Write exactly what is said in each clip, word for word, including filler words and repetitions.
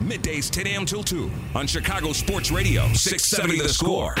Middays ten a.m. till two on Chicago Sports Radio six seventy The Score.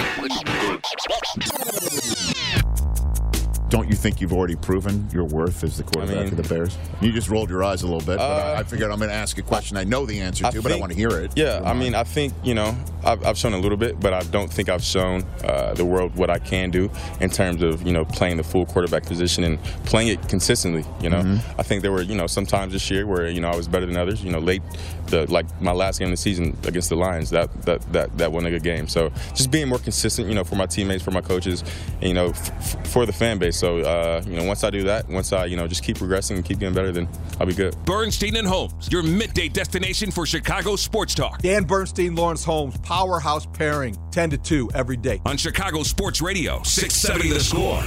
Don't you think you've already proven your worth as the quarterback I mean, of the Bears? You just rolled your eyes a little bit, but uh, I figured I'm going to ask a question I know the answer to, I but think, I want to hear it. Yeah, I mean, I think, you know, I've, I've shown a little bit, but I don't think I've shown uh, the world what I can do in terms of, you know, playing the full quarterback position and playing it consistently, you know. Mm-hmm. I think there were, you know, some times this year where, you know, I was better than others, you know, late, the like my last game of the season against the Lions, that, that, that, that wasn't a good game. So just being more consistent, you know, for my teammates, for my coaches, and, you know, f- for the fan base. So, uh, you know, once I do that, once I, you know, just keep progressing and keep getting better, then I'll be good. Bernstein and Holmes, your midday destination for Chicago sports talk. Dan Bernstein, Lawrence Holmes, powerhouse pairing, ten to two every day. On Chicago Sports Radio, six seventy The Score.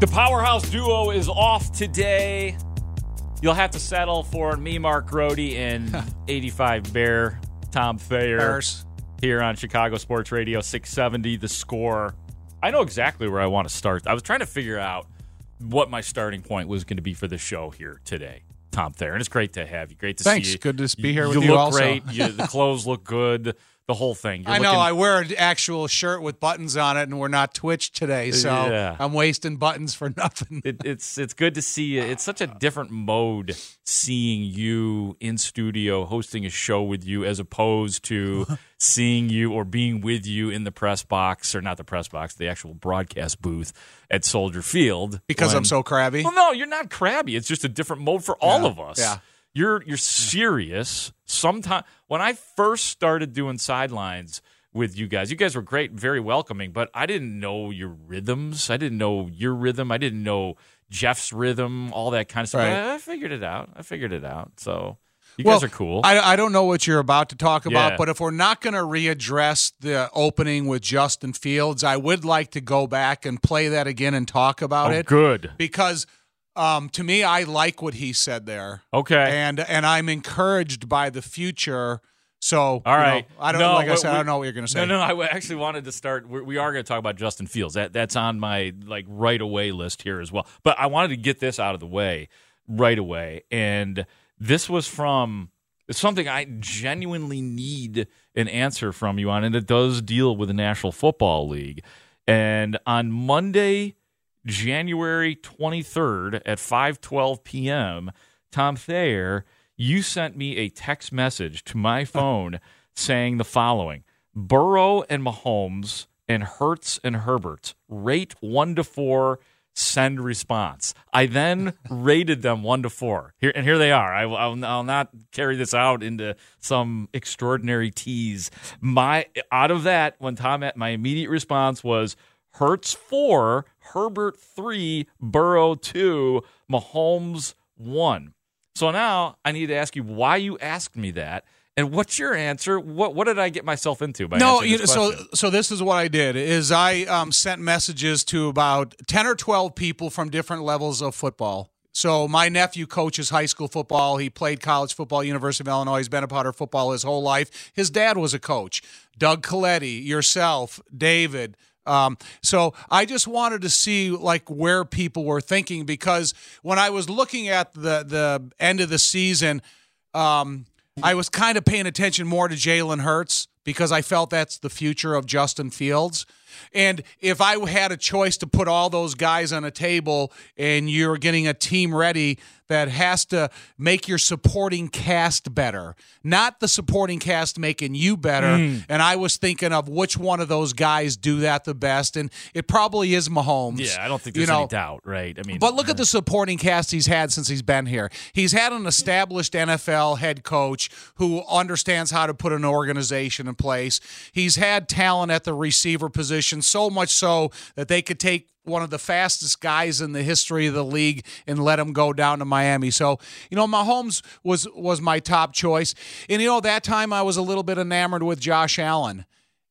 The powerhouse duo is off today. You'll have to settle for me, Mark Grody, and eighty-five Bear, Tom Thayer. Bears. Here on Chicago Sports Radio six seventy, The Score. I know exactly where I want to start. I was trying to figure out what my starting point was going to be for the show here today, Tom Thayer. And it's great to have you. Great to Thanks. see you. Thanks. Good to be here you, with you, you look also. great. You, the clothes look good. The whole thing. You're I know. Looking... I wear an actual shirt with buttons on it, and we're not Twitch today, so yeah. I'm wasting buttons for nothing. it, it's it's good to see you. It's such a different mode seeing you in studio hosting a show with you as opposed to seeing you or being with you in the press box, or not the press box, the actual broadcast booth at Soldier Field. Because when... I'm so crabby? Well, no, you're not crabby. It's just a different mode for all yeah. of us. Yeah. You're you're serious. Sometimes when I first started doing sidelines with you guys, you guys were great, very welcoming, but I didn't know your rhythms. I didn't know your rhythm. I didn't know Jeff's rhythm, all that kind of stuff. Right. I, I figured it out. I figured it out. So you well, guys are cool. I, I don't know what you're about to talk about, yeah. but if we're not going to readdress the opening with Justin Fields, I would like to go back and play that again and talk about oh, it. Good. Because – Um, to me, I like what he said there. Okay, and and I'm encouraged by the future. So, all right, you know, I don't no, like I said, we, I don't know what you're going to say. No, no, I actually wanted to start. We're, we are going to talk about Justin Fields. That that's on my like right away list here as well. But I wanted to get this out of the way right away. And this was from something I genuinely need an answer from you on, and it does deal with the National Football League. And on Monday, January twenty-third at five twelve p.m., Tom Thayer, you sent me a text message to my phone saying the following: Burrow and Mahomes and Hurts and Herbert, rate one to four, send response. I then rated them one to four. Here, and here they are. I, I'll, I'll not carry this out into some extraordinary tease. My, out of that, when Tom, my immediate response was, Hurts four, Herbert three, Burrow two, Mahomes one. So now I need to ask you why you asked me that, and what's your answer? What what did I get myself into by no, answering this you, question? So so this is what I did is I um, sent messages to about ten or twelve people from different levels of football. So my nephew coaches high school football. He played college football, University of Illinois. He's been a Powder football his whole life. His dad was a coach. Doug Coletti, yourself, David. Um, so I just wanted to see like where people were thinking, because when I was looking at the, the end of the season, um, I was kind of paying attention more to Jalen Hurts because I felt that's the future of Justin Fields. And if I had a choice to put all those guys on a table, and you're getting a team ready that has to make your supporting cast better, not the supporting cast making you better. Mm. And I was thinking of which one of those guys do that the best, and it probably is Mahomes. Yeah, I don't think there's you know, any doubt, right? I mean, but look uh, at the supporting cast he's had since he's been here. He's had an established N F L head coach who understands how to put an organization in place. He's had talent at the receiver position, so much so that they could take one of the fastest guys in the history of the league and let him go down to Miami. So, you know, Mahomes was was my top choice. And, you know, that time I was a little bit enamored with Josh Allen.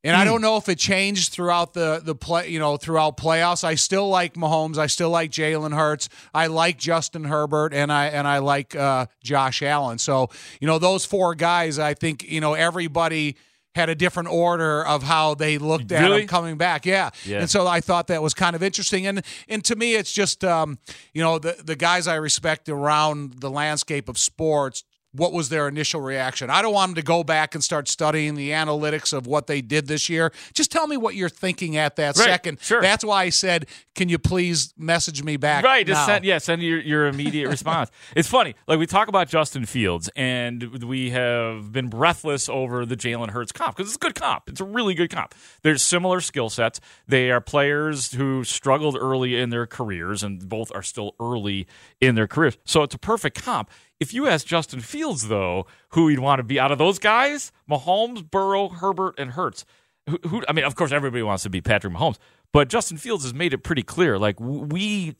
And I don't know if it changed throughout the, the play, you know, throughout playoffs. I still like Mahomes. I still like Jalen Hurts. I like Justin Herbert, and I and I like uh, Josh Allen. So, you know, those four guys, I think, you know, everybody had a different order of how they looked at really? him coming back. Yeah. yeah. And so I thought that was kind of interesting. And and to me, it's just, um, you know, the, the guys I respect around the landscape of sports, what was their initial reaction? I don't want them to go back and start studying the analytics of what they did this year. Just tell me what you're thinking at that right, second. Sure. That's why I said, can you please message me back Right. Just send, yeah, send your, your immediate response. It's funny. Like, we talk about Justin Fields, and we have been breathless over the Jalen Hurts comp, because it's a good comp. It's a really good comp. There's similar skill sets. They are players who struggled early in their careers, and both are still early in their careers. So it's a perfect comp. If you ask Justin Fields, though, who he'd want to be out of those guys, Mahomes, Burrow, Herbert, and Hurts, who, who I mean, of course, everybody wants to be Patrick Mahomes, but Justin Fields has made it pretty clear. Like, we,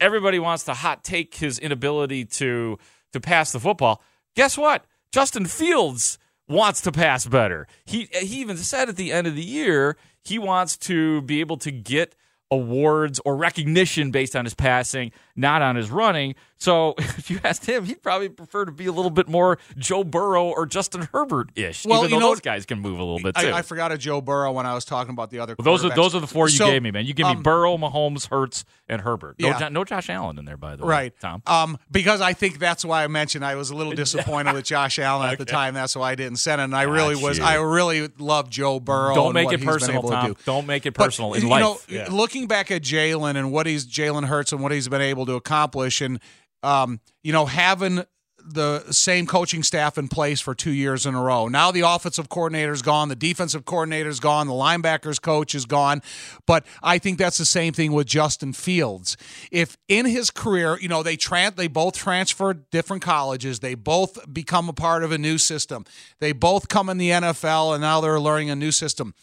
everybody wants to hot take his inability to to pass the football. Guess what? Justin Fields wants to pass better. He he even said at the end of the year he wants to be able to get awards or recognition based on his passing, not on his running. So if you asked him, he'd probably prefer to be a little bit more Joe Burrow or Justin Herbert-ish, well, even though you know, those guys can move a little bit, too. I, I forgot a Joe Burrow when I was talking about the other well, those are Those are the four you so, gave me, man. You gave um, me Burrow, Mahomes, Hurts, and Herbert. No, yeah. no Josh Allen in there, by the way, right. Tom. Um, because I think that's why I mentioned I was a little disappointed with Josh Allen okay. at the time. That's why I didn't send it. And I Got really was. You. I really love Joe Burrow. Don't make it personal, Tom. Do. Don't make it personal but, in life. Know, yeah. Looking back at Jalen and what he's, Jalen Hurts and what he's been able to accomplish, and Um, you know, having the same coaching staff in place for two years in a row. Now the offensive coordinator's gone, the defensive coordinator's gone, the linebackers coach is gone. But I think that's the same thing with Justin Fields. If in his career, you know, they tran- they both transferred different colleges, they both become a part of a new system, they both come in the N F L, and now they're learning a new system.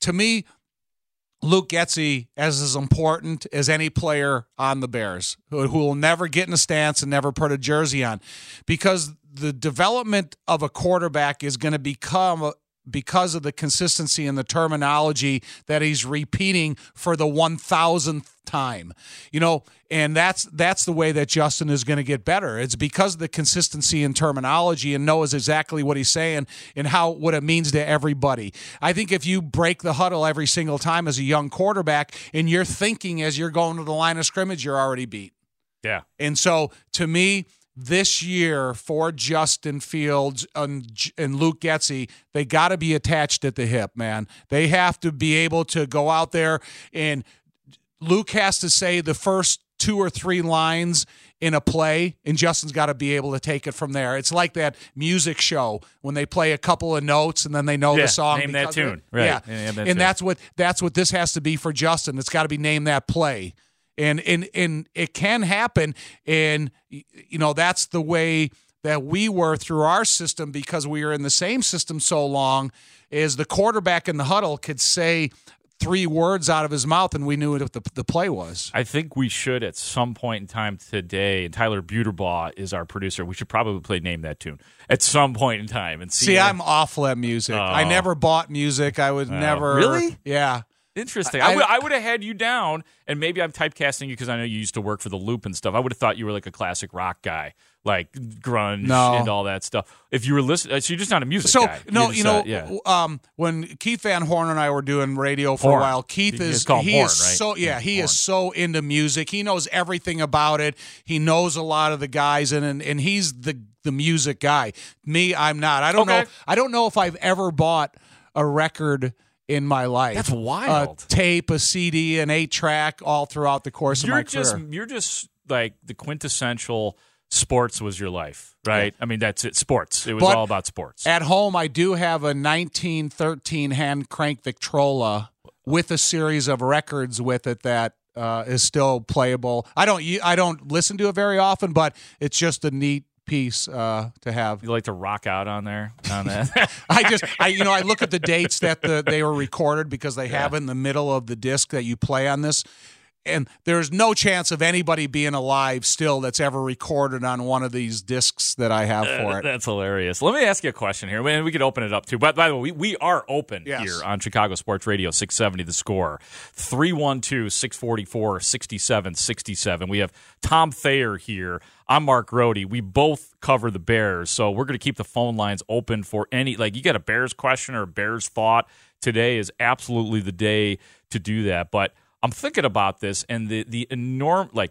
To me, Luke Getsey is as important as any player on the Bears, who, who will never get in a stance and never put a jersey on, because the development of a quarterback is going to become because of the consistency and the terminology that he's repeating for the one thousandth time, you know, and that's that's the way that Justin is going to get better. It's because of the consistency in terminology and knows exactly what he's saying and how what it means to everybody. I think if you break the huddle every single time as a young quarterback and you're thinking as you're going to the line of scrimmage, you're already beat. Yeah. And so to me, this year for Justin Fields and, and Luke Getsey, they got to be attached at the hip, man. They have to be able to go out there, and Luke has to say the first two or three lines in a play, and Justin's got to be able to take it from there. It's like that music show when they play a couple of notes and then they know yeah, the song. Name that tune. Right. Yeah. yeah that and tune. that's what that's what this has to be for Justin. It's got to be name that play. And, and and it can happen, and you know that's the way that we were through our system, because we were in the same system so long, is the quarterback in the huddle could say three words out of his mouth, and we knew what the, the play was. I think we should at some point in time today, and Tyler Buterbaugh is our producer, we should probably play Name That Tune at some point in time. And See, see I'm awful at music. Uh, I never bought music. I would uh, never. Really? Yeah. Interesting. I, I, I, would, I would have had you down, and maybe I'm typecasting you because I know you used to work for the Loop and stuff. I would have thought you were like a classic rock guy, like grunge no. and all that stuff. If you were listening, so you're just not a music so, guy. So no, just, you know, uh, yeah. um, when Keith Van Horn and I were doing radio for Horn. a while, Keith you is he Horn, is right? so yeah, he Horn. is so into music. He knows everything about it. He knows a lot of the guys, and and, and he's the the music guy. Me, I'm not. I don't okay. know. I don't know if I've ever bought a record in my life. That's wild. A tape, a C D, an eight-track, all throughout the course you're of my just, career. You're just like the quintessential sports was your life, right? Yeah. I mean, that's it. Sports. It was but all about sports. At home, I do have a nineteen thirteen hand-crank Victrola with a series of records with it that uh, is still playable. I don't I don't listen to it very often, but it's just a neat piece uh, to have. You like to rock out on there on that? I just, I you know, I look at the dates that the, they were recorded because they yeah. have in the middle of the disc that you play on this, and there's no chance of anybody being alive still that's ever recorded on one of these discs that I have for uh, it. That's hilarious. Let me ask you a question here, and we could open it up too. But by, by the way, we, we are open yes. here on Chicago Sports Radio six seventy The Score, three one two, six four four, six seven six seven. We have Tom Thayer here. I'm Mark Grody. We both cover the Bears, so we're going to keep the phone lines open for any – like you got a Bears question or a Bears thought. Today is absolutely the day to do that. But I'm thinking about this and the, the enormous – like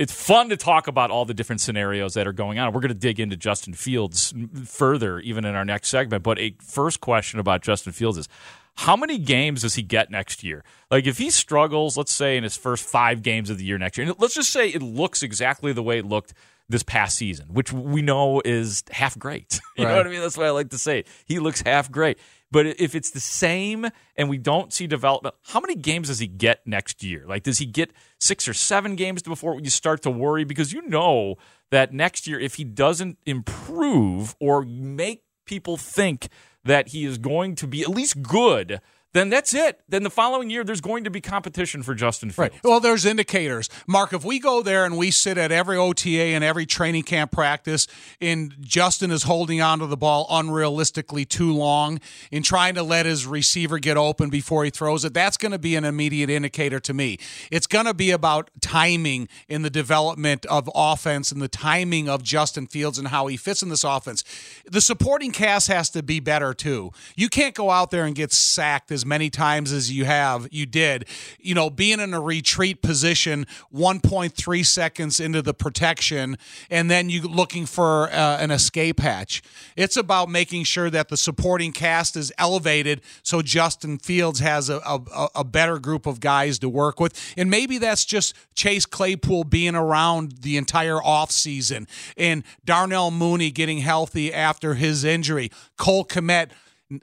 it's fun to talk about all the different scenarios that are going on. We're going to dig into Justin Fields further even in our next segment. But a first question about Justin Fields is how many games does he get next year? Like if he struggles, let's say, in his first five games of the year next year, and let's just say it looks exactly the way it looked this past season, which we know is half great. You right. know what I mean? That's what I like to say. He looks half great. But if it's the same and we don't see development, how many games does he get next year? Like, does he get six or seven games before you start to worry? Because you know that next year, if he doesn't improve or make people think that he is going to be at least good, then that's it. Then the following year, there's going to be competition for Justin Fields. Right. Well, there's indicators. Mark, if we go there and we sit at every O T A and every training camp practice, and Justin is holding onto the ball unrealistically too long and trying to let his receiver get open before he throws it, that's going to be an immediate indicator to me. It's going to be about timing in the development of offense and the timing of Justin Fields and how he fits in this offense. The supporting cast has to be better, too. You can't go out there and get sacked as as many times as you have, you did. You know, being in a retreat position one point three seconds into the protection, and then you looking for uh, an escape hatch. It's about making sure that the supporting cast is elevated so Justin Fields has a, a, a better group of guys to work with. And maybe that's just Chase Claypool being around the entire offseason and Darnell Mooney getting healthy after his injury. Cole Kmet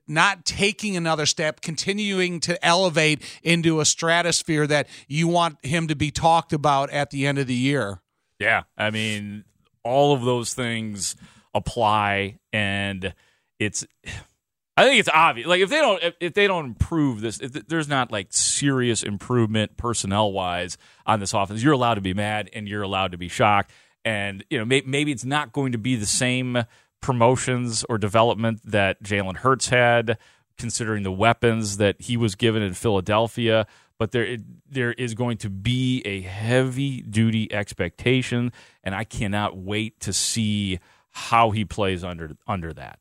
not taking another step, continuing to elevate into a stratosphere that you want him to be talked about at the end of the year. Yeah, I mean, all of those things apply, and it's – I think it's obvious. Like, if they don't if they don't improve this, if there's not, like, serious improvement personnel-wise on this offense, you're allowed to be mad and you're allowed to be shocked. And, you know, maybe it's not going to be the same – promotions or development that Jalen Hurts had, considering the weapons that he was given in Philadelphia. But there it, there is going to be a heavy-duty expectation, and I cannot wait to see how he plays under under that.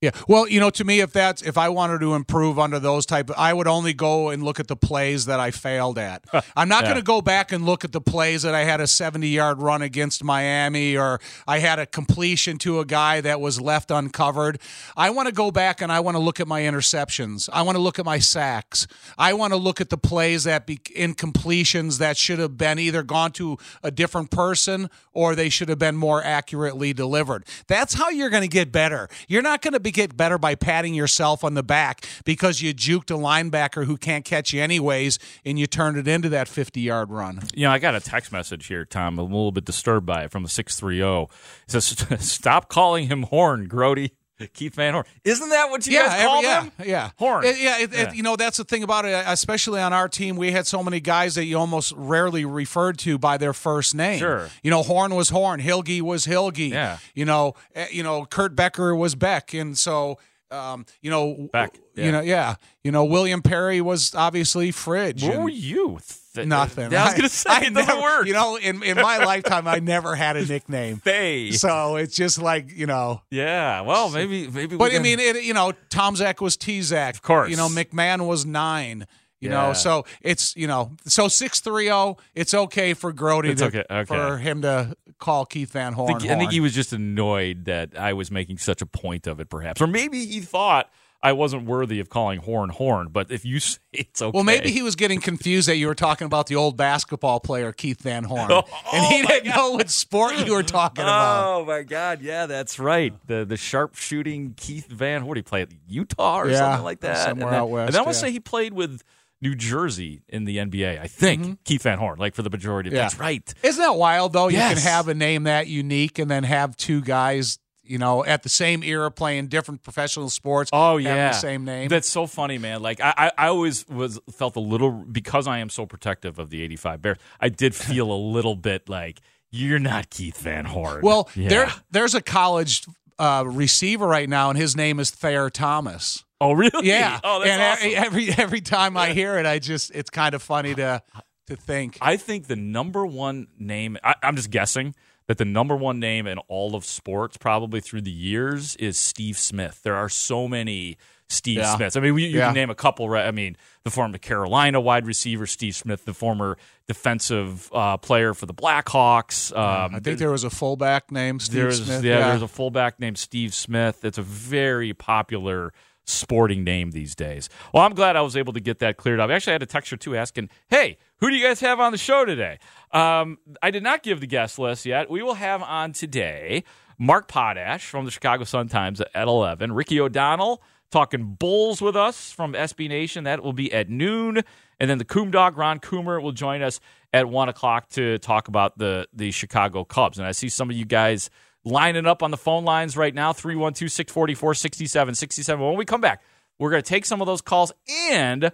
Yeah, well, you know, to me, if that's if I wanted to improve under those type, I would only go and look at the plays that I failed at. I'm not yeah. going to go back and look at the plays that I had a seventy-yard run against Miami or I had a completion to a guy that was left uncovered. I want to go back and I want to look at my interceptions. I want to look at my sacks. I want to look at the plays that be incompletions that should have been either gone to a different person or they should have been more accurately delivered. That's how you're going to get better. You're not going to be get better by patting yourself on the back because you juked a linebacker who can't catch you anyways and you turned it into that fifty-yard run. You know, I got a text message here, Tom. I'm a little bit disturbed by it from the six three oh. It says, stop calling him Horn, Grody. Keith Van Horn. Isn't that what you yeah, guys call yeah, him? Yeah, Horn. It, yeah, it, yeah. It, you know, that's the thing about it, especially on our team. We had so many guys that you almost rarely referred to by their first name. Sure. You know, Horn was Horn. Hilge was Hilge. Yeah. You know, you know, Kurt Becker was Beck. And so, um, you know, Beck. Yeah. You know, yeah. You know, William Perry was obviously Fridge. What were you? Th- nothing. I was going to say, I never, word. You know, in, in my lifetime, I never had a nickname. They. So it's just like, you know. Yeah, well, maybe. maybe. But, I mean, it, you know, Tomczak was T-Zak. Of course. You know, McMahon was nine. You yeah. know, so it's, you know, so six three oh, it's okay for Grody to, okay. Okay. for him to call Keith Van Horn. I think, Horn. I think he was just annoyed that I was making such a point of it, perhaps. Or maybe he thought I wasn't worthy of calling Horn Horn, but if you say it's okay. Well, maybe he was getting confused that you were talking about the old basketball player, Keith Van Horn, oh, and he oh didn't God. know what sport you were talking oh, about. Oh, my God. Yeah, that's right. The the sharpshooting Keith Van Horn. He played at Utah or yeah, something like that. Somewhere then, out west. And I want to yeah. say he played with New Jersey in the N B A, I think. Mm-hmm. Keith Van Horn, like for the majority of yeah. That's right. Isn't that wild, though? Yes. You can have a name that unique and then have two guys, you know, at the same era playing different professional sports. Oh, yeah. Having the same name. That's so funny, man. Like, I, I always was felt a little, because I am so protective of the eighty-five Bears, I did feel a little bit like, you're not Keith Van Horn. Well, yeah. there there's a college uh, receiver right now, and his name is Thayer Thomas. Oh, really? Yeah. Oh, that's and awesome. every, every time yeah. I hear it, I just, it's kind of funny to to think. I think the number one name, I, I'm just guessing, that the number one name in all of sports probably through the years is Steve Smith. There are so many Steve yeah. Smiths. I mean, you, you yeah. can name a couple. I mean, the former Carolina wide receiver, Steve Smith, the former defensive uh, player for the Blackhawks. Um, I think there was a fullback named Steve there's, Smith. Yeah, yeah. there's a fullback named Steve Smith. It's a very popular sporting name these days. Well, I'm glad I was able to get that cleared up. Actually, I had a texter, too, asking, hey, who do you guys have on the show today? Um, I did not give the guest list yet. We will have on today Mark Potash from the Chicago Sun-Times at eleven. Ricky O'Donnell talking Bulls with us from S B Nation. That will be at noon. And then the Coom Dog, Ron Coomer, will join us at one o'clock to talk about the, the Chicago Cubs. And I see some of you guys lining up on the phone lines right now, three one two, six four four, six seven six seven. When we come back, we're going to take some of those calls, and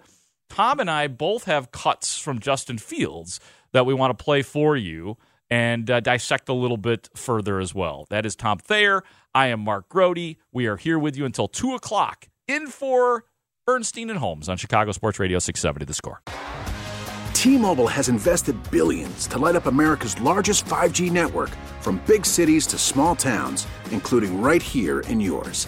Tom and I both have cuts from Justin Fields that we want to play for you and uh, dissect a little bit further as well. That is Tom Thayer. I am Mark Grody. We are here with you until two o'clock, in for Bernstein and Holmes on Chicago Sports Radio six seventy, The Score. T-Mobile has invested billions to light up America's largest five G network, from big cities to small towns, including right here in yours.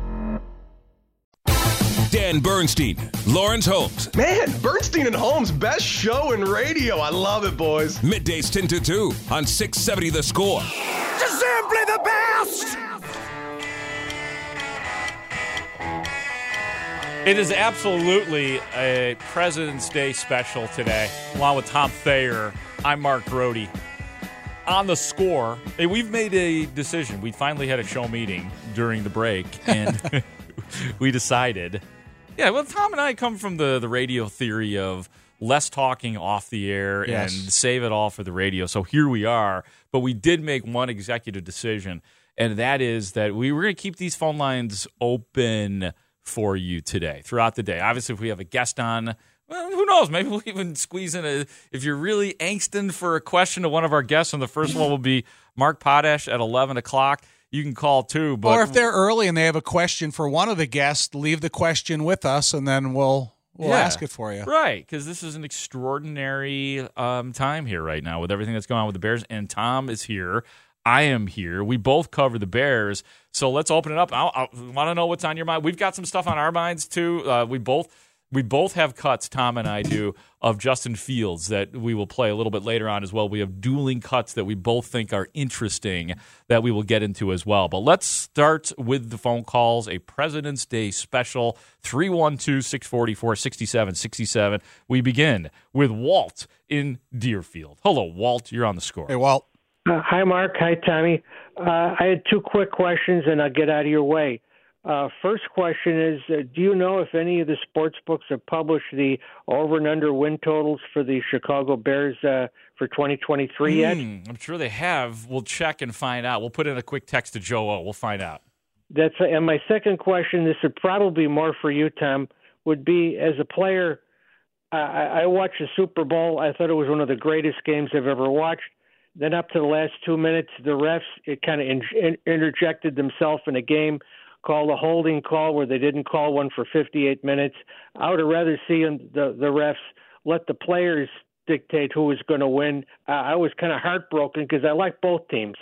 Dan Bernstein, Lawrence Holmes. Man, Bernstein and Holmes, best show in radio. I love it, boys. Middays ten to two on six seventy The Score. Just simply the best! It is absolutely a President's Day special today. Along with Tom Thayer, I'm Mark Grody. On The Score, hey, we've made a decision. We finally had a show meeting during the break, and we decided... Yeah, well, Tom and I come from the, the radio theory of less talking off the air yes. and save it all for the radio. So here we are. But we did make one executive decision, and that is that we were going to keep these phone lines open for you today, throughout the day. Obviously, if we have a guest on, well, who knows? Maybe we'll even squeeze in a – if you're really angsting for a question to one of our guests, and the first one will be Mark Potash at eleven o'clock. You can call, too. But or if they're early and they have a question for one of the guests, leave the question with us, and then we'll we'll yeah, ask it for you. Right, because this is an extraordinary um, time here right now with everything that's going on with the Bears. And Tom is here. I am here. We both cover the Bears. So let's open it up. I want to know what's on your mind. We've got some stuff on our minds, too. Uh, we both We both have cuts, Tom and I do, of Justin Fields that we will play a little bit later on as well. We have dueling cuts that we both think are interesting that we will get into as well. But let's start with the phone calls, a President's Day special, three one two, six four four, six seven six seven. We begin with Walt in Deerfield. Hello, Walt. You're on the score. Hey, Walt. Uh, hi, Mark. Hi, Tommy. Uh, I had two quick questions, and I'll get out of your way. Uh, first question is, uh, do you know if any of the sports books have published the over and under win totals for the Chicago Bears uh, for twenty twenty-three mm, yet? I'm sure they have. We'll check and find out. We'll put in a quick text to Joe O. We'll find out. That's a, and my second question, this would probably be more for you, Tom, would be as a player, uh, I, I watched the Super Bowl. I thought it was one of the greatest games I've ever watched. Then up to the last two minutes, the refs it kind of in, in, interjected themselves in a game, called a holding call where they didn't call one for fifty-eight minutes. I would have rather seen the, the refs let the players dictate who was going to win. Uh, I was kind of heartbroken because I like both teams.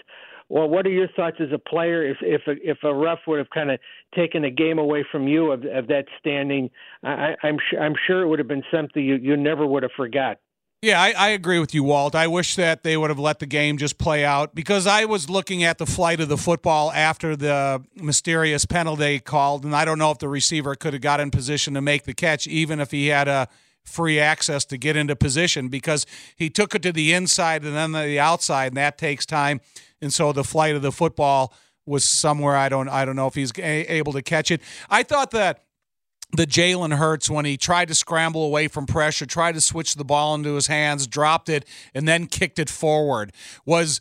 Well, what are your thoughts as a player if if a, if a ref would have kind of taken a game away from you of, of that standing? I, I'm, sh- I'm sure it would have been something you, you never would have forgot. Yeah, I, I agree with you, Walt. I wish that they would have let the game just play out because I was looking at the flight of the football after the mysterious penalty called, and I don't know if the receiver could have got in position to make the catch even if he had a free access to get into position because he took it to the inside and then the outside, and that takes time. And so the flight of the football was somewhere. I don't, I don't know if he's able to catch it. I thought that the Jalen Hurts, when he tried to scramble away from pressure, tried to switch the ball into his hands, dropped it, and then kicked it forward, was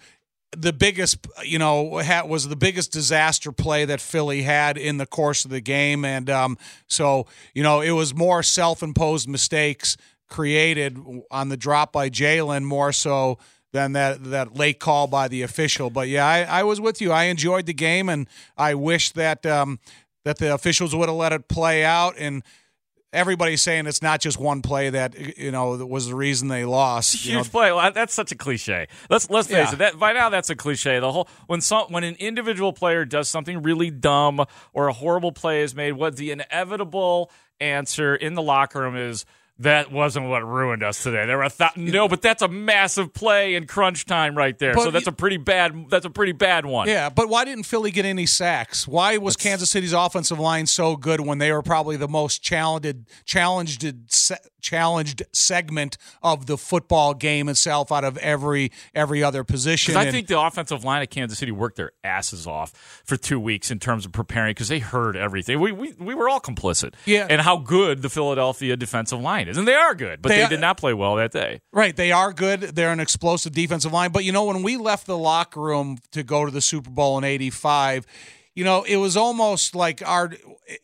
the biggest, you know, was the biggest disaster play that Philly had in the course of the game. And um, so, you know, it was more self-imposed mistakes created on the drop by Jalen more so than that, that late call by the official. But, yeah, I, I was with you. I enjoyed the game, and I wish that um, – that the officials would have let it play out, and everybody's saying it's not just one play that you know was the reason they lost. Huge you know. play. Well, that's such a cliche. Let's let's face yeah. it. That, by now, that's a cliche. The whole when some when an individual player does something really dumb or a horrible play is made, what the inevitable answer in the locker room is. That wasn't what ruined us today. There were a th- no, but that's a massive play in crunch time right there. But so that's a pretty bad. That's a pretty bad one. Yeah, but why didn't Philly get any sacks? Why was that's, Kansas City's offensive line so good when they were probably the most challenged, challenged, se- challenged segment of the football game itself out of every every other position? I and, think the offensive line of Kansas City worked their asses off for two weeks in terms of preparing because they heard everything. We we we were all complicit. Yeah, and how good the Philadelphia defensive line. And they are good, but they, they did not play well that day. Right, they are good. They're an explosive defensive line. But, you know, when we left the locker room to go to the Super Bowl in eighty-five, you know, it was almost like our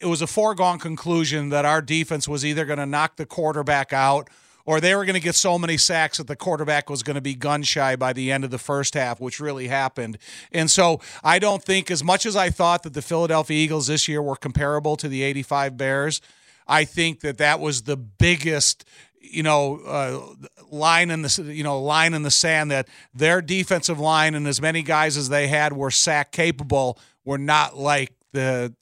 it was a foregone conclusion that our defense was either going to knock the quarterback out or they were going to get so many sacks that the quarterback was going to be gun-shy by the end of the first half, which really happened. And so I don't think, as much as I thought that the Philadelphia Eagles this year were comparable to the eighty-five Bears, I think that that was the biggest, you know, uh, line in the you know line in the sand that their defensive line and as many guys as they had were sack capable were not like the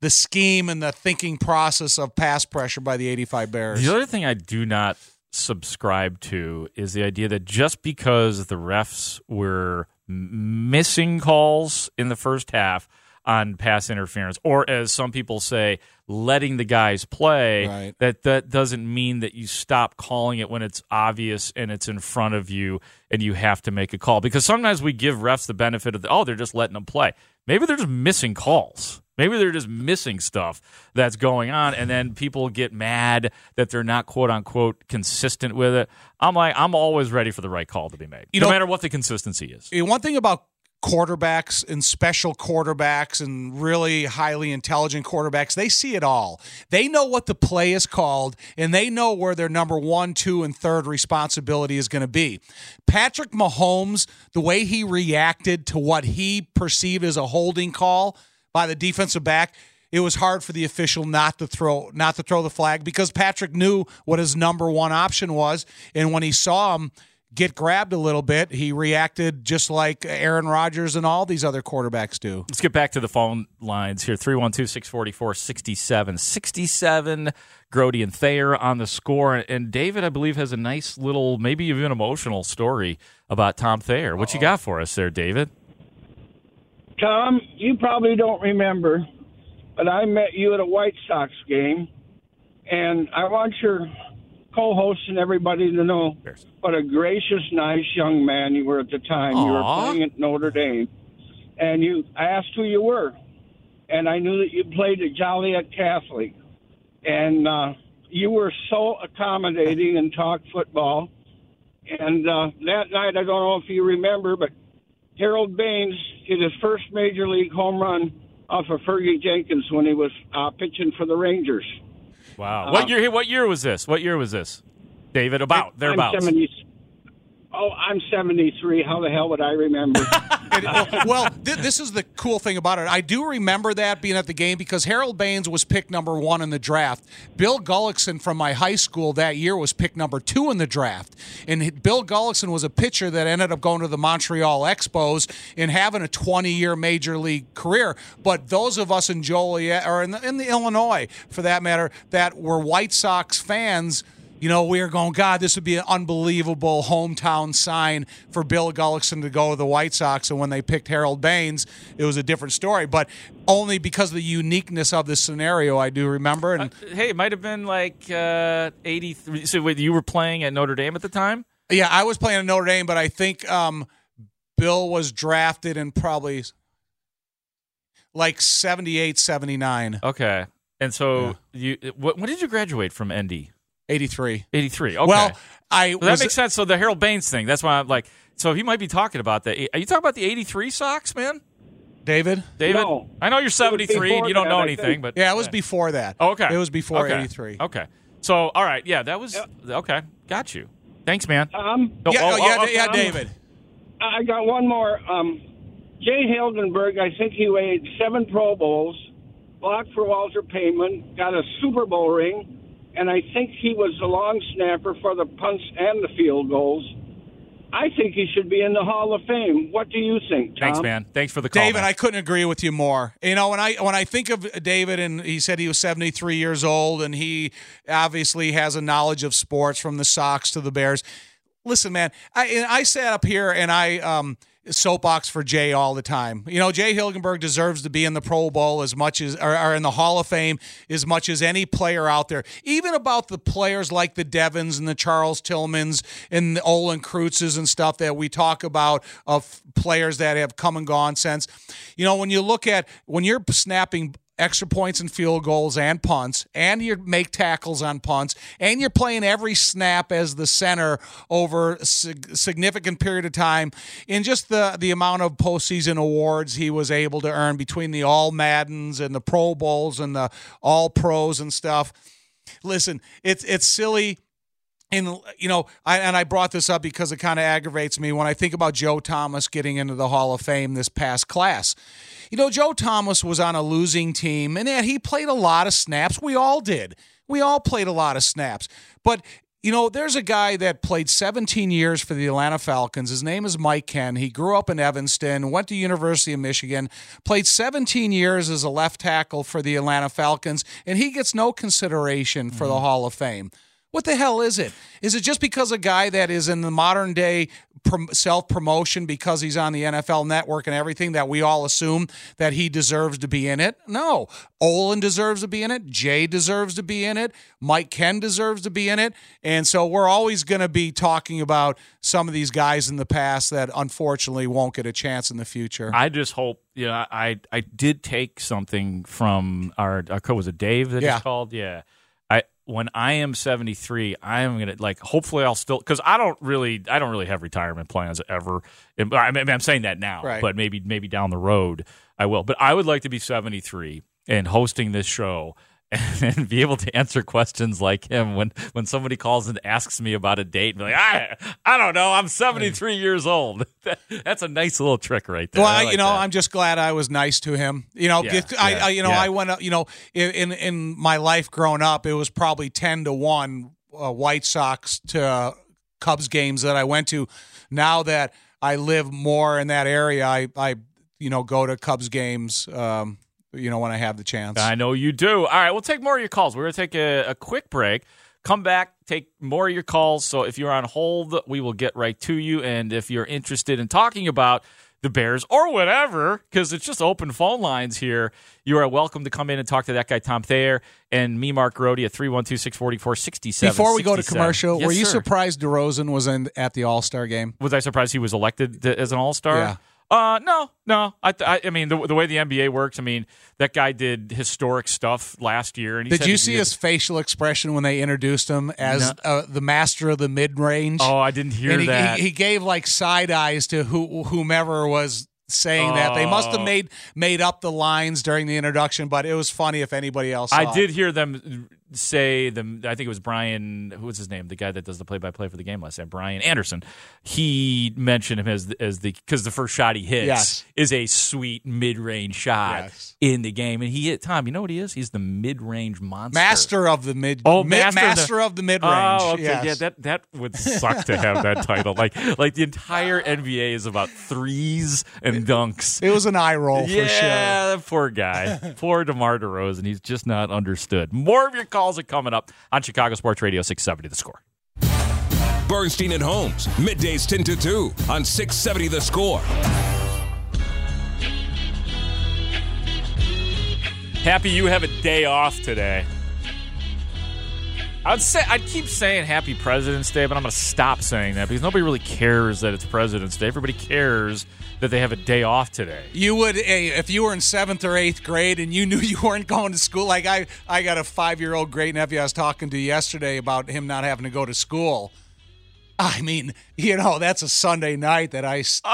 the scheme and the thinking process of pass pressure by the eighty-five Bears. The other thing I do not subscribe to is the idea that just because the refs were missing calls in the first half on pass interference, or as some people say, letting the guys play, right. that that doesn't mean that you stop calling it when it's obvious and it's in front of you and you have to make a call. Because sometimes we give refs the benefit of, the, oh, they're just letting them play. Maybe they're just missing calls. Maybe they're just missing stuff that's going on, and then people get mad that they're not, quote-unquote, consistent with it. I'm like, I'm always ready for the right call to be made, you no know, matter what the consistency is. One thing about quarterbacks and special quarterbacks and really highly intelligent quarterbacks, they see it all. They know what the play is called, and they know where their number one, two, and third responsibility is going to be. Patrick Mahomes, the way he reacted to what he perceived as a holding call by the defensive back, it was hard for the official not to throw not to throw the flag because Patrick knew what his number one option was, and when he saw him get grabbed a little bit, he reacted just like Aaron Rodgers and all these other quarterbacks do. Let's get back to the phone lines here. three one two, six four four, six seven six seven. sixty-seven Grody and Thayer on the score. And David, I believe, has a nice little, maybe even emotional story about Tom Thayer. What Uh-oh. you got for us there, David? Tom, you probably don't remember, but I met you at a White Sox game, and I want your co-hosts and everybody to know what a gracious, nice young man you were at the time. Aww. You were playing at Notre Dame, and you I asked who you were, and I knew that you played at Joliet Catholic, and uh, you were so accommodating and talked football. And uh, that night, I don't know if you remember, but Harold Baines hit his first major league home run off of Fergie Jenkins when he was uh, pitching for the Rangers. Wow. What um, year What year was this? What year was this, David? About, thereabouts. I'm seventy, oh, I'm seventy-three. How the hell would I remember? it, well, th- this is the cool thing about it. I do remember that being at the game because Harold Baines was pick number one in the draft. Bill Gullickson from my high school that year was pick number two in the draft. And Bill Gullickson was a pitcher that ended up going to the Montreal Expos and having a twenty-year major league career. But those of us in Joliet, or in the, in the Illinois, for that matter, that were White Sox fans, you know, we are going, God, this would be an unbelievable hometown sign for Bill Gullickson to go to the White Sox. And when they picked Harold Baines, it was a different story. But only because of the uniqueness of this scenario, I do remember. And uh, hey, it might have been like uh, eighty-three. So wait, you were playing at Notre Dame at the time? Yeah, I was playing at Notre Dame, but I think um, Bill was drafted in probably like seventy-eight, seventy-nine. Okay. And so yeah. you, what, when did you graduate from N D? eighty-three. eighty-three, okay. Well, I well, that was, makes sense. So the Harold Baines thing, that's why I'm like, so he might be talking about that. Are you talking about the eighty-three Sox, man? David? David? No. I know you're seventy-three and you don't that, know anything, but. Yeah, it was before that. Oh, okay. It was before okay. eighty-three. Okay. So, all right. Yeah, that was. Yep. Okay. Got you. Thanks, man. Um, no, yeah, oh, yeah, oh, yeah, oh, yeah, David. I got one more. Um, Jay Hilgenberg, I think he weighed seven Pro Bowls, blocked for Walter Payman, got a Super Bowl ring. And I think he was the long snapper for the punts and the field goals. I think he should be in the Hall of Fame. What do you think, Tom? Thanks, man. Thanks for the call, David, man. I couldn't agree with you more. You know, when I when I think of David, and he said he was seventy-three years old, and he obviously has a knowledge of sports from the Sox to the Bears. Listen, man, I and I sat up here and I um, soapbox for Jay all the time. You know, Jay Hilgenberg deserves to be in the Pro Bowl as much as, or, or in the Hall of Fame as much as any player out there. Even about the players like the Devins and the Charles Tillmans and the Olin Crutzes and stuff that we talk about of players that have come and gone since. You know, when you look at, when you're snapping extra points and field goals and punts, and you make tackles on punts, and you're playing every snap as the center over a significant period of time, and just the, the amount of postseason awards he was able to earn between the All Maddens and the Pro Bowls and the All Pros and stuff. Listen, it's it's silly. And, you know, I, and I brought this up because it kind of aggravates me when I think about Joe Thomas getting into the Hall of Fame this past class. You know, Joe Thomas was on a losing team, and he played a lot of snaps. We all did. We all played a lot of snaps. But, you know, there's a guy that played seventeen years for the Atlanta Falcons. His name is Mike Ken. He grew up in Evanston, went to University of Michigan, played seventeen years as a left tackle for the Atlanta Falcons, and he gets no consideration for mm-hmm. the Hall of Fame. What the hell is it? Is it just because a guy that is in the modern day self-promotion because he's on the N F L Network and everything that we all assume that he deserves to be in it? No. Olin deserves to be in it. Jay deserves to be in it. Mike Ken deserves to be in it. And so we're always going to be talking about some of these guys in the past that unfortunately won't get a chance in the future. I just hope, you know, I, I did take something from our, our co- was it Dave that yeah. he's called? Yeah. When I am seventy-three, I am gonna like. Hopefully, I'll still because I don't really, I don't really have retirement plans ever. I mean, I'm saying that now, right. But maybe, maybe down the road I will. But I would like to be seventy-three and hosting this show and be able to answer questions like him when, when somebody calls and asks me about a date. Be like, I, I don't know. I'm seventy-three years old. That, that's a nice little trick right there. Well, I, like you know, that. I'm just glad I was nice to him. You know, yeah, I, yeah, I, you know, yeah. I went up, you know, in, in my life growing up, it was probably ten to one uh, White Sox to uh, Cubs games that I went to. Now that I live more in that area, I, I you know, go to Cubs games, um, you know, when I have the chance. I know you do. All right, we'll take more of your calls. We're going to take a, a quick break. Come back, take more of your calls. So if you're on hold, we will get right to you. And if you're interested in talking about the Bears or whatever, because it's just open phone lines here, you are welcome to come in and talk to that guy, Tom Thayer, and me, Mark Grody, at three one two, six four four, six seven six seven. Before we go to commercial, yes, were you sir. surprised DeRozan was in at the All-Star game? Was I surprised he was elected to, as an All-Star? Yeah. Uh, no, no. I, I, I mean, the, the way the N B A works, I mean, that guy did historic stuff last year. And he did said you see did. his facial expression when they introduced him as no. uh, the master of the mid-range? Oh, I didn't hear and that. He, he, he gave, like, side eyes to who, whomever was saying oh. that. They must have made made up the lines during the introduction, but it was funny if anybody else saw I did it. hear them say, them. I think it was Brian, who was his name, the guy that does the play-by-play for the game last night, Brian Anderson. He mentioned him as as the because the first shot he hits yes. is a sweet mid-range shot yes. in the game, and he hit Tom. You know what he is? He's the mid-range monster, master of the mid, oh, mid master, master the, of the mid-range. Oh, okay, yes. yeah, that that would suck to have that title. Like like the entire N B A is about threes and it, dunks. It was an eye roll for yeah, sure. Yeah, poor guy, poor DeMar DeRozan. He's just not understood. More of your comments. Calls are coming up on Chicago Sports Radio six seventy The Score. Bernstein and Holmes, middays ten to two on six seventy The Score. Happy you have a day off today. I'd say I'd keep saying Happy President's Day, but I'm going to stop saying that because nobody really cares that it's President's Day. Everybody cares that they have a day off today. You would, if you were in seventh or eighth grade and you knew you weren't going to school. Like I, I got a five-year-old great nephew I was talking to yesterday about him not having to go to school. I mean, you know, that's a Sunday night that I. You oh,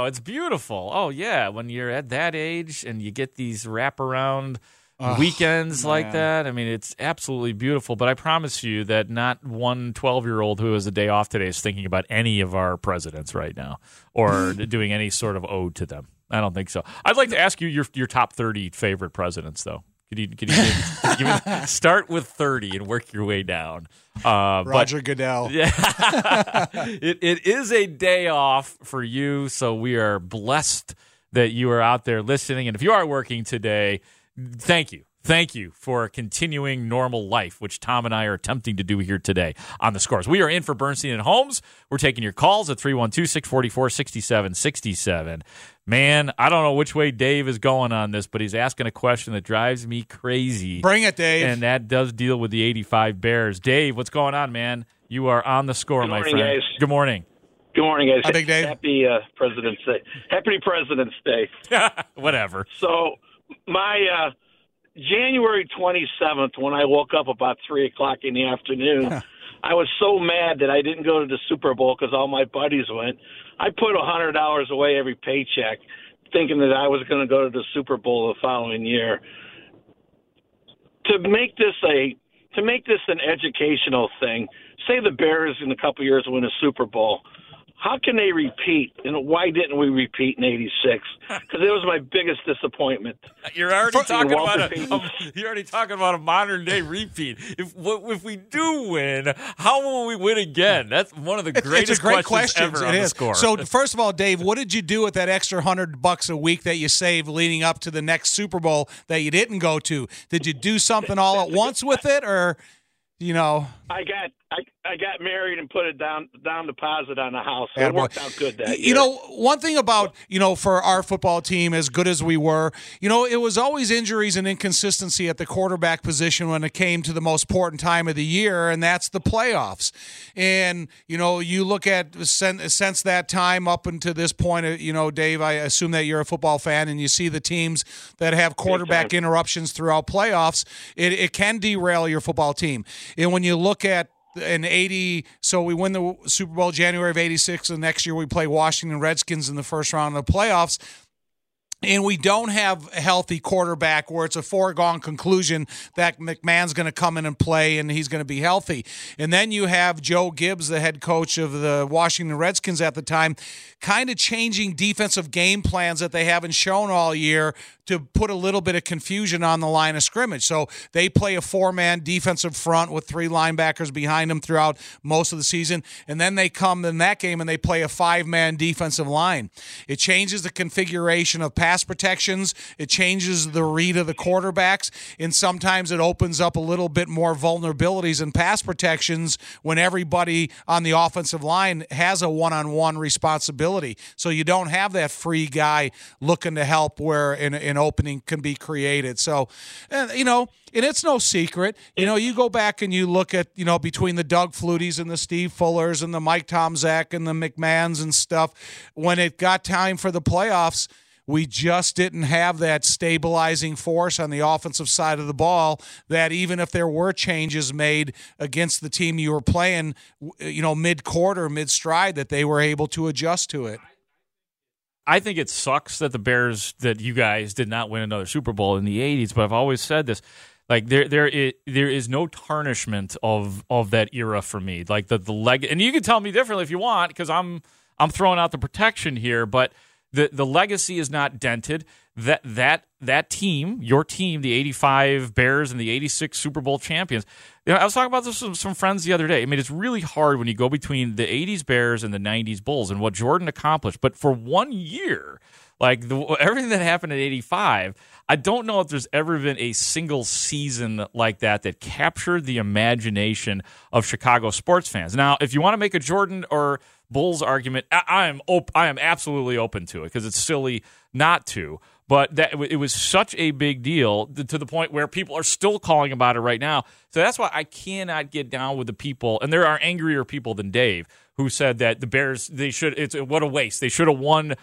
know. It's beautiful. Oh yeah, when you're at that age and you get these wraparound. Oh, weekends man. like that. I mean, it's absolutely beautiful, but I promise you that not one twelve-year-old who has a day off today is thinking about any of our presidents right now or doing any sort of ode to them. I don't think so. I'd like to ask you your your top thirty favorite presidents, though. Could you, could you, give, could you give, start with thirty and work your way down? Uh, Roger but, Goodell. Yeah, it it is a day off for you, so we are blessed that you are out there listening. And if you are working today, thank you. Thank you for continuing normal life, which Tom and I are attempting to do here today on The Scores. We are in for Bernstein and Holmes. We're taking your calls at three one two, six four four, six seven six seven. Man, I don't know which way Dave is going on this, but he's asking a question that drives me crazy. Bring it, Dave. And that does deal with the eighty-five Bears. Dave, what's going on, man? You are on The Score, my friend. Good morning, guys. Good morning. Good morning, guys. Hi, Big Dave. Happy uh, President's Day. Happy President's Day. Whatever. So... My uh, January twenty-seventh, when I woke up about three o'clock in the afternoon, I was so mad that I didn't go to the Super Bowl because all my buddies went. I put one hundred dollars away every paycheck thinking that I was going to go to the Super Bowl the following year. To make this a to make this an educational thing, say the Bears in a couple of years win a Super Bowl. How can they repeat? And why didn't we repeat in eighty-six? Because it was my biggest disappointment. You're already talking Walter about a, a you're already talking about a modern day repeat. If if we do win, how will we win again? That's one of the greatest it's a great questions question. ever it on is. The Score. So first of all, Dave, what did you do with that extra hundred bucks a week that you save leading up to the next Super Bowl that you didn't go to? Did you do something all at once with it, or? You know, I got I, I got married and put a down down deposit on the house. So it worked out good that year. You know, one thing about, you know, for our football team, as good as we were, you know, it was always injuries and inconsistency at the quarterback position when it came to the most important time of the year, and that's the playoffs. And, you know, you look at since that time up until this point, you know, Dave, I assume that you're a football fan, and you see the teams that have quarterback interruptions throughout playoffs, it, it can derail your football team. And when you look at an eighty, so we win the Super Bowl January of eighty-six, and next year we play Washington Redskins in the first round of the playoffs. and we don't have a healthy quarterback where it's a foregone conclusion that McMahon's going to come in and play and he's going to be healthy. And then you have Joe Gibbs, the head coach of the Washington Redskins at the time, kind of changing defensive game plans that they haven't shown all year to put a little bit of confusion on the line of scrimmage. So they play a four-man defensive front with three linebackers behind them throughout most of the season, and then they come in that game and they play a five-man defensive line. It changes the configuration of pass protections. It changes the read of the quarterbacks, and sometimes it opens up a little bit more vulnerabilities in pass protections when everybody on the offensive line has a one-on-one responsibility. So you don't have that free guy looking to help where an, an opening can be created. So, you know, and it's no secret. You know, you go back and you look at, you know, between the Doug Flutys and the Steve Fullers and the Mike Tomczak and the McMahons and stuff, when it got time for the playoffs, we just didn't have that stabilizing force on the offensive side of the ball that even if there were changes made against the team you were playing, you know, mid-quarter, mid-stride, that they were able to adjust to it. I think it sucks that the Bears, that you guys did not win another Super Bowl in the eighties, but I've always said this. Like there, there is, there is no tarnishment of of that era for me. Like the the leg, and you can tell me differently if you want, because I'm I'm throwing out the protection here. But the the legacy is not dented. That that that team, your team, the eighty-five Bears and the eighty-six Super Bowl champions. You know, I was talking about this with some friends the other day. I mean, it's really hard when you go between the eighties Bears and the nineties Bulls and what Jordan accomplished. But for one year, like the, everything that happened in eighty-five, I don't know if there's ever been a single season like that that captured the imagination of Chicago sports fans. Now, if you want to make a Jordan or Bulls argument, I, I am op- I am absolutely open to it because it's silly not to. But that it was such a big deal to the point where people are still calling about it right now. So that's why I cannot get down with the people, and there are angrier people than Dave who said that the Bears, they should. It's what a waste. They should have won.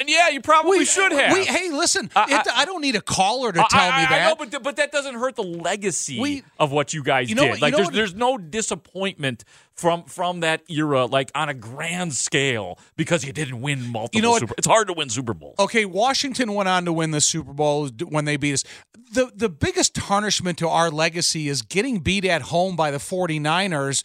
And yeah, you probably we, should have. We, hey, listen, I, it, I don't need a caller to I, tell I, me that. I know, but, th- but that doesn't hurt the legacy we, of what you guys you know, did. You like, there's, there's no disappointment from from that era, like on a grand scale, because you didn't win multiple you know Super Bowls. It's hard to win Super Bowls. Okay, Washington went on to win the Super Bowl when they beat us. The, the biggest tarnishment to our legacy is getting beat at home by the 49ers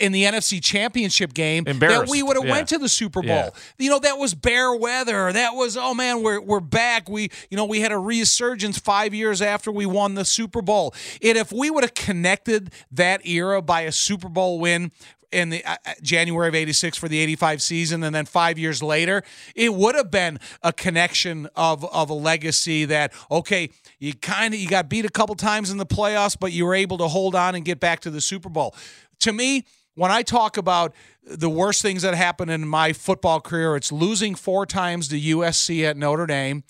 in the N F C Championship game that we would have yeah. went to the Super Bowl. Yeah. You know, that was bear weather. That was, oh man, we're we're back. We, you know, we had a resurgence five years after we won the Super Bowl. And if we would have connected that era by a Super Bowl win in the uh, January of eighty-six for the eighty-five season, and then five years later, it would have been a connection of of a legacy that, okay, you kind of, you got beat a couple times in the playoffs, but you were able to hold on and get back to the Super Bowl. To me, when I talk about the worst things that happened in my football career, it's losing four times to U S C at Notre Dame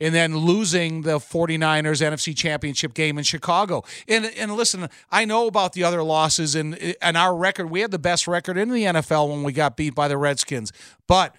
and then losing the 49ers N F C Championship game in Chicago. And and listen, I know about the other losses and, and our record. We had the best record in the N F L when we got beat by the Redskins. But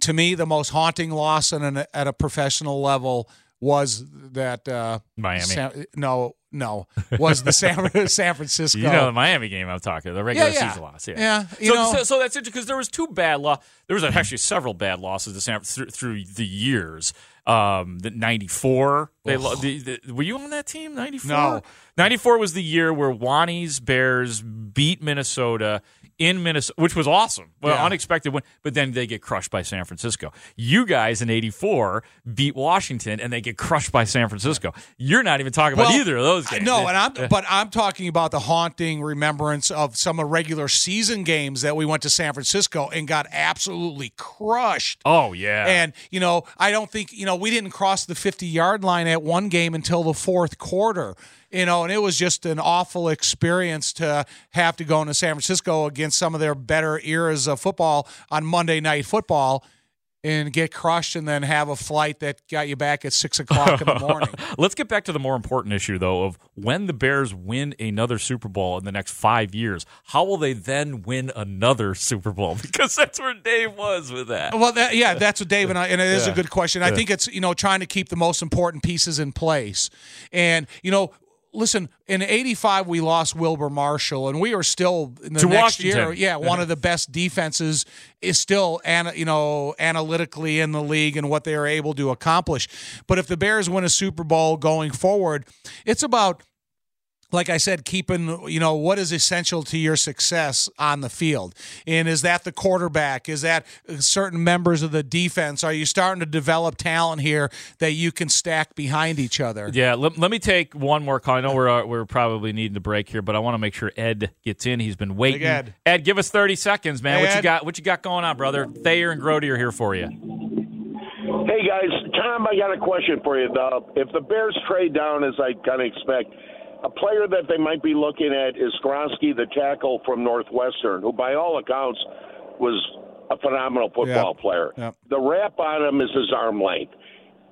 to me, the most haunting loss at, an, at a professional level was that uh, – Miami. San, no, No, was the San, San Francisco. You know, the Miami game I'm talking, the regular yeah, yeah. season loss. Yeah, yeah you so, know. So, so that's interesting because there was two bad losses. There was actually several bad losses to San, through, through the years. Um, the ninety-four, they lo- the, the, were you on that team, ninety-four? No. ninety-four was the year where Wani's Bears beat Minnesota in Minnesota, which was awesome. Well, yeah. Unexpected win, but then they get crushed by San Francisco. You guys in eighty-four beat Washington, and they get crushed by San Francisco. You're not even talking well, about either of those games. No, and I'm, but I'm talking about the haunting remembrance of some irregular season games that we went to San Francisco and got absolutely crushed. Oh, yeah. And, you know, I don't think, you know, we didn't cross the fifty-yard line at one game until the fourth quarter. You know, and it was just an awful experience to have to go into San Francisco against some of their better eras of football on Monday Night Football and get crushed and then have a flight that got you back at six o'clock in the morning. Let's get back to the more important issue, though, of when the Bears win another Super Bowl in the next five years, how will they then win another Super Bowl? Because that's where Dave was with that. Well, that, yeah, that's what Dave and I, and it is yeah. a good question. I yeah. think it's, you know, trying to keep the most important pieces in place. And, you know, listen, in eighty-five we lost Wilbur Marshall, and we are still in the to next Washington. year. Yeah, one of the best defenses is still, ana- you know, analytically in the league and what they are able to accomplish. But if the Bears win a Super Bowl going forward, it's about, like I said, keeping, you know, what is essential to your success on the field. And is that the quarterback? Is that certain members of the defense? Are you starting to develop talent here that you can stack behind each other? Yeah, let, let me take one more call. I know we're, we're probably needing to break here, but I want to make sure Ed gets in. He's been waiting. Big Ed. Ed, give us thirty seconds, man. Hey, what Ed. you got? What you got going on, brother? Thayer and Grody are here for you. Hey, guys. Tom, I got a question for you. The, if the Bears trade down, as I kind of expect, a player that they might be looking at is Skronsky, the tackle from Northwestern, who by all accounts was a phenomenal football yep. player. Yep. The wrap on him is his arm length.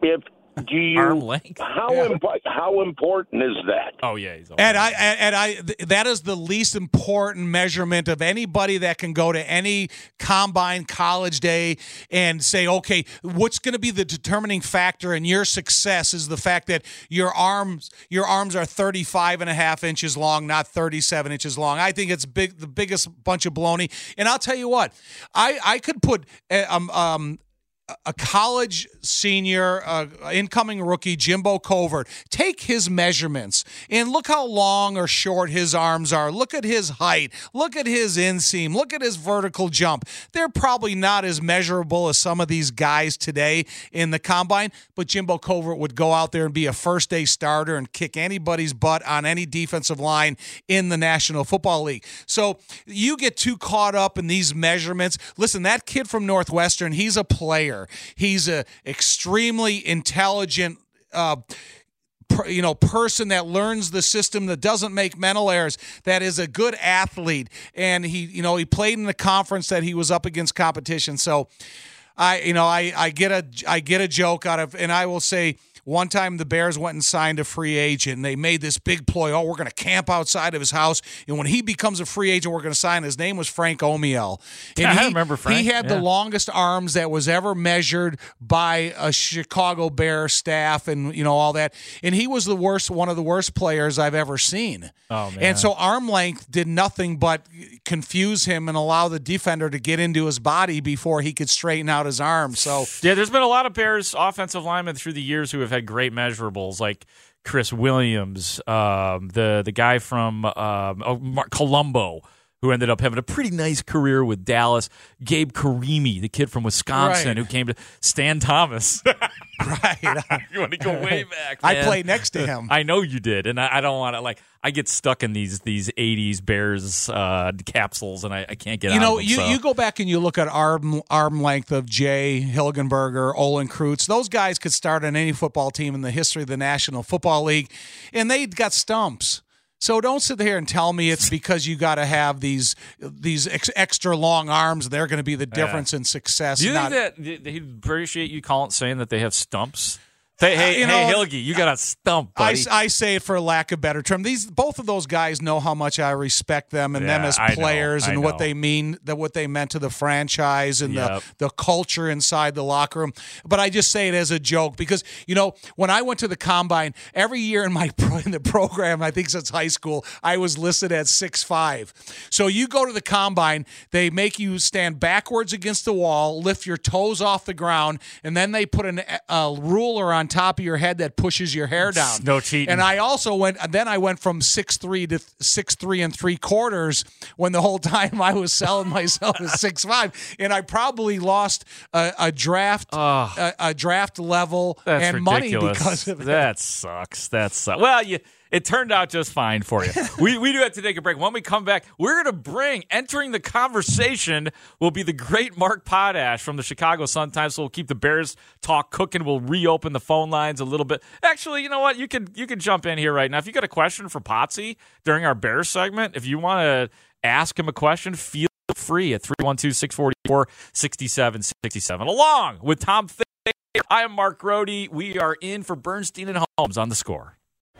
If do you, arm length? How yeah. imp- how important is that? Oh yeah, he's and I and I th- that is the least important measurement of anybody that can go to any combine college day and say, okay, what's going to be the determining factor in your success is the fact that your arms your arms are thirty-five and a half inches long, not thirty-seven inches long. I think it's big, the biggest bunch of baloney. And I'll tell you what, I I could put um um. a college senior, uh, incoming rookie, Jimbo Covert. Take his measurements and look how long or short his arms are. Look at his height. Look at his inseam. Look at his vertical jump. They're probably not as measurable as some of these guys today in the combine, but Jimbo Covert would go out there and be a first-day starter and kick anybody's butt on any defensive line in the National Football League. So you get too caught up in these measurements. Listen, that kid from Northwestern, he's a player. He's a extremely intelligent, uh, per, you know, person that learns the system, that doesn't make mental errors, that is a good athlete, and he, you know, he played in the conference that he was up against competition. So, I, you know, I, I get a, I get a joke out of, and I will say. One time the Bears went and signed a free agent, and they made this big ploy. Oh, we're going to camp outside of his house, and when he becomes a free agent, we're going to sign. His name was Frank Omiel. And yeah, he, I remember Frank. He had yeah. the longest arms that was ever measured by a Chicago Bear staff and, you know, all that. And he was the worst, one of the worst players I've ever seen. Oh, man. And so arm length did nothing but confuse him and allow the defender to get into his body before he could straighten out his arm. So yeah, there's been a lot of Bears offensive linemen through the years who have had great measurables, like Chris Williams, um, the the guy from um, oh, Mark Colombo, who ended up having a pretty nice career with Dallas. Gabe Karimi, the kid from Wisconsin, right. who came to Stan Thomas. right, you want to go way back. Man. I played next to him. I know you did, and I, I don't want to like. I get stuck in these these eighties Bears uh, capsules, and I, I can't get you out know, of them. You know, so. you go back and you look at arm arm length of Jay Hilgenberg or Olin Krutz. Those guys could start on any football team in the history of the National Football League, and they got stumps. So don't sit there and tell me it's because you got to have these these ex- extra long arms. They're going to be the difference yeah. in success. Do you not- think that they appreciate you calling saying that they have stumps? Hey, hey, uh, hey know, Hilgie, you got a stump, buddy. I, I say it for lack of better term. These both of those guys know how much I respect them and yeah, them as players know, and know. what they mean, that what they meant to the franchise and yep. the, the culture inside the locker room. But I just say it as a joke because, you know, when I went to the combine, every year in my pro, in the program, I think since high school, I was listed at six five. So you go to the combine, they make you stand backwards against the wall, lift your toes off the ground, and then they put an, a ruler on top of your head that pushes your hair down. No cheating. And I also went, and then I went from six three to six three and three quarters when the whole time I was selling myself as six five. And I probably lost a, a draft, oh, a, a draft level that's and ridiculous. money because of that. That sucks. That sucks. Well, you, it turned out just fine for you. we we do have to take a break. When we come back, we're going to bring, entering the conversation will be the great Mark Potash from the Chicago Sun-Times. So we'll keep the Bears talk cooking. We'll reopen the phone lines a little bit. Actually, you know what? You can, you can jump in here right now. If you got a question for Potsy during our Bears segment, if you want to ask him a question, feel free at three one two, six four four, six seven six seven. Along with Tom Thayer, I am Mark Grody. We are in for Bernstein and Holmes on The Score.